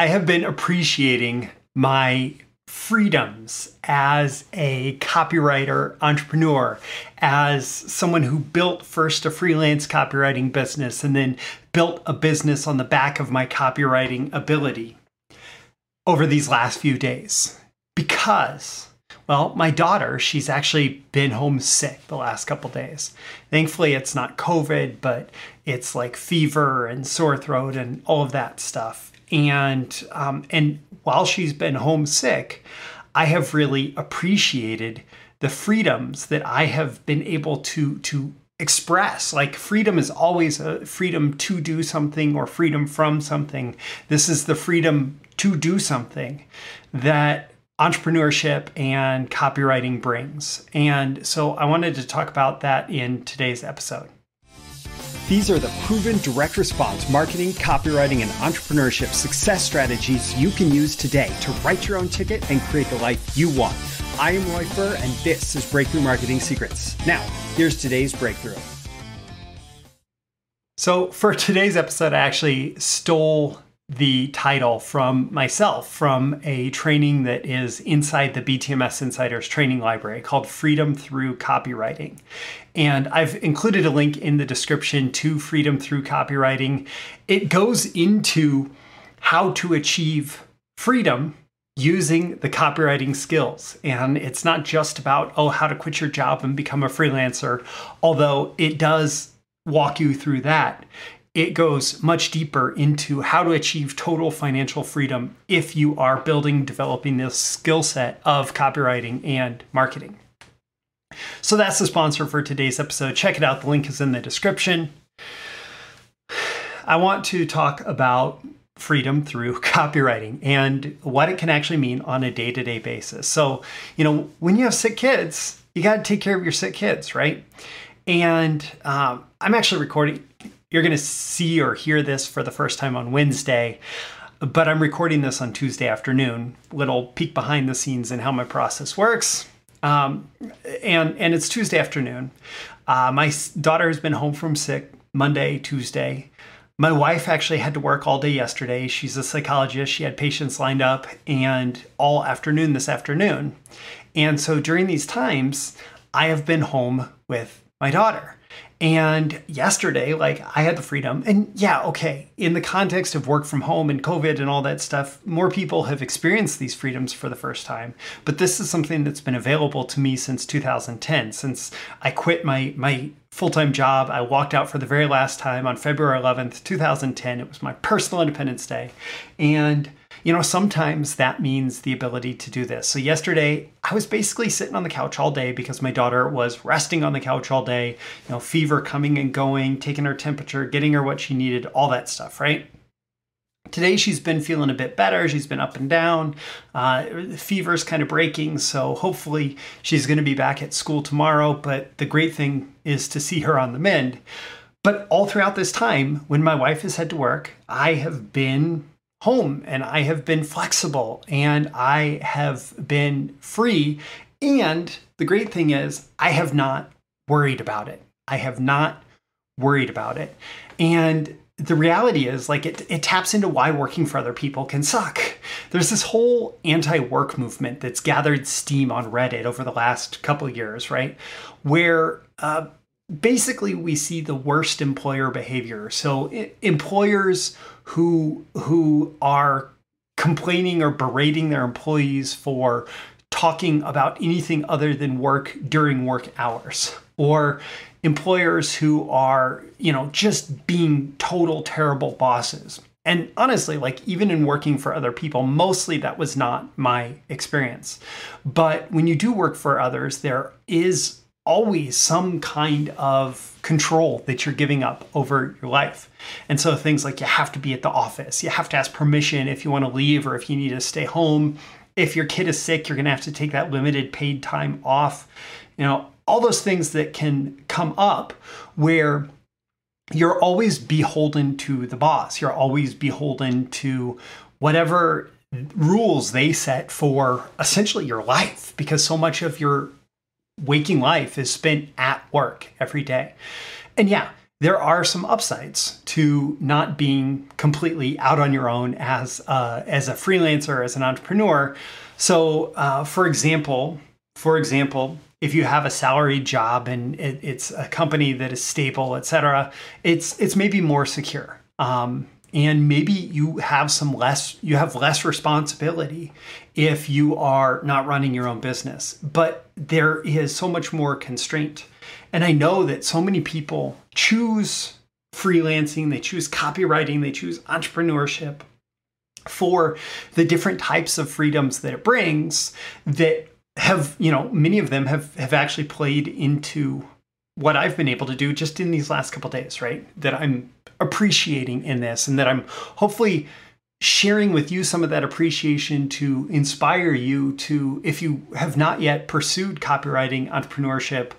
I have been appreciating my freedoms as a copywriter, entrepreneur, as someone who built first a freelance copywriting business and then built a business on the back of my copywriting ability over these last few days. Because, well, my daughter, she's actually been homesick the last couple days. Thankfully, it's not COVID, but it's like fever and sore throat and all of that stuff. And while she's been homesick, I have really appreciated the freedoms that I have been able to express. Like, freedom is always a freedom to do something or freedom from something. This is the freedom to do something that entrepreneurship and copywriting brings. And so I wanted to talk about that in today's episode. These are the proven direct response marketing, copywriting, and entrepreneurship success strategies you can use today to write your own ticket and create the life you want. I am Roy Furr, and this is Breakthrough Marketing Secrets. Now, here's today's breakthrough. So for today's episode, I actually stole the title from myself, from a training that is inside the BTMS Insiders training library called Freedom Through Copywriting. And I've included a link in the description to Freedom Through Copywriting. It goes into how to achieve freedom using the copywriting skills. And it's not just about, oh, how to quit your job and become a freelancer, although it does walk you through that. It goes much deeper into how to achieve total financial freedom if you are building, developing this skill set of copywriting and marketing. So that's the sponsor for today's episode. Check it out. The link is in the description. I want to talk about freedom through copywriting and what it can actually mean on a day-to-day basis. So, you know, when you have sick kids, you got to take care of your sick kids, right? And I'm actually recording. You're going to see or hear this for the first time on Wednesday, but I'm recording this on Tuesday afternoon. Little peek behind the scenes in how my process works. And it's Tuesday afternoon. My daughter has been home from sick Monday, Tuesday. My wife actually had to work all day yesterday. She's a psychologist. She had patients lined up and all afternoon this afternoon. And so during these times, I have been home with my daughter. And yesterday, like, I had the freedom, and yeah, okay, in the context of work from home and COVID and all that stuff, more people have experienced these freedoms for the first time. But this is something that's been available to me since 2010, since I quit my full-time job. I walked out for the very last time on February 11th, 2010. It was my personal Independence Day. And, you know, sometimes that means the ability to do this. So yesterday, I was basically sitting on the couch all day because my daughter was resting on the couch all day, you know, fever coming and going, taking her temperature, getting her what she needed, all that stuff, right? Today, she's been feeling a bit better. She's been up and down. The fever's kind of breaking, so hopefully she's going to be back at school tomorrow. But the great thing is to see her on the mend. But all throughout this time, when my wife has had to work, I have been home and I have been flexible and I have been free. And the great thing is I have not worried about it. And the reality is, like, it taps into why working for other people can suck. There's this whole anti-work movement that's gathered steam on Reddit over the last couple of years, right? Where basically we see the worst employer behavior. So employers who are complaining or berating their employees for talking about anything other than work during work hours, or employers who are, you know, just being total terrible bosses. And honestly, like, even in working for other people, mostly that was not my experience. But when you do work for others, there is always some kind of control that you're giving up over your life. And so things like you have to be at the office, you have to ask permission if you want to leave or if you need to stay home. If your kid is sick, you're going to have to take that limited paid time off. You know, all those things that can come up where you're always beholden to the boss. You're always beholden to whatever rules they set for essentially your life, because so much of your waking life is spent at work every day. And yeah, there are some upsides to not being completely out on your own as a freelancer, as an entrepreneur. So, for example, if you have a salaried job and it's a company that is stable, et cetera, it's maybe more secure. And maybe you have less responsibility if you are not running your own business, but there is so much more constraint. And I know that so many people choose freelancing, they choose copywriting, they choose entrepreneurship for the different types of freedoms that it brings that have, you know, many of them have actually played into what I've been able to do just in these last couple of days, right? That I'm appreciating in this and that I'm hopefully sharing with you some of that appreciation to inspire you to, if you have not yet pursued copywriting, entrepreneurship,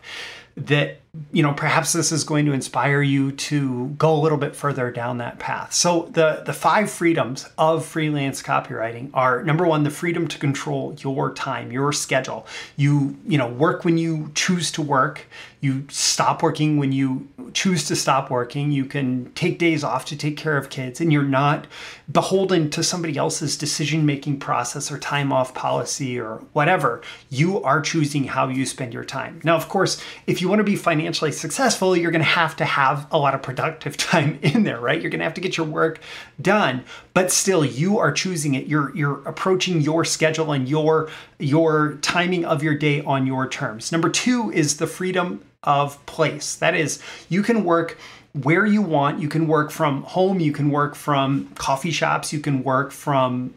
that, you know, perhaps this is going to inspire you to go a little bit further down that path. So the five freedoms of freelance copywriting are, number one, the freedom to control your time, your schedule. You work when you choose to work. You stop working when you choose to stop working. You can take days off to take care of kids, and you're not beholden to somebody else's decision-making process or time off policy or whatever. You are choosing how you spend your time. Now, of course, if you want to be financially successful, you're going to have a lot of productive time in there, right? You're going to have to get your work done, but still you are choosing it. You're approaching your schedule and your timing of your day on your terms. Number two is the freedom of place. That is, you can work where you want. You can work from home. You can work from coffee shops. You can work from,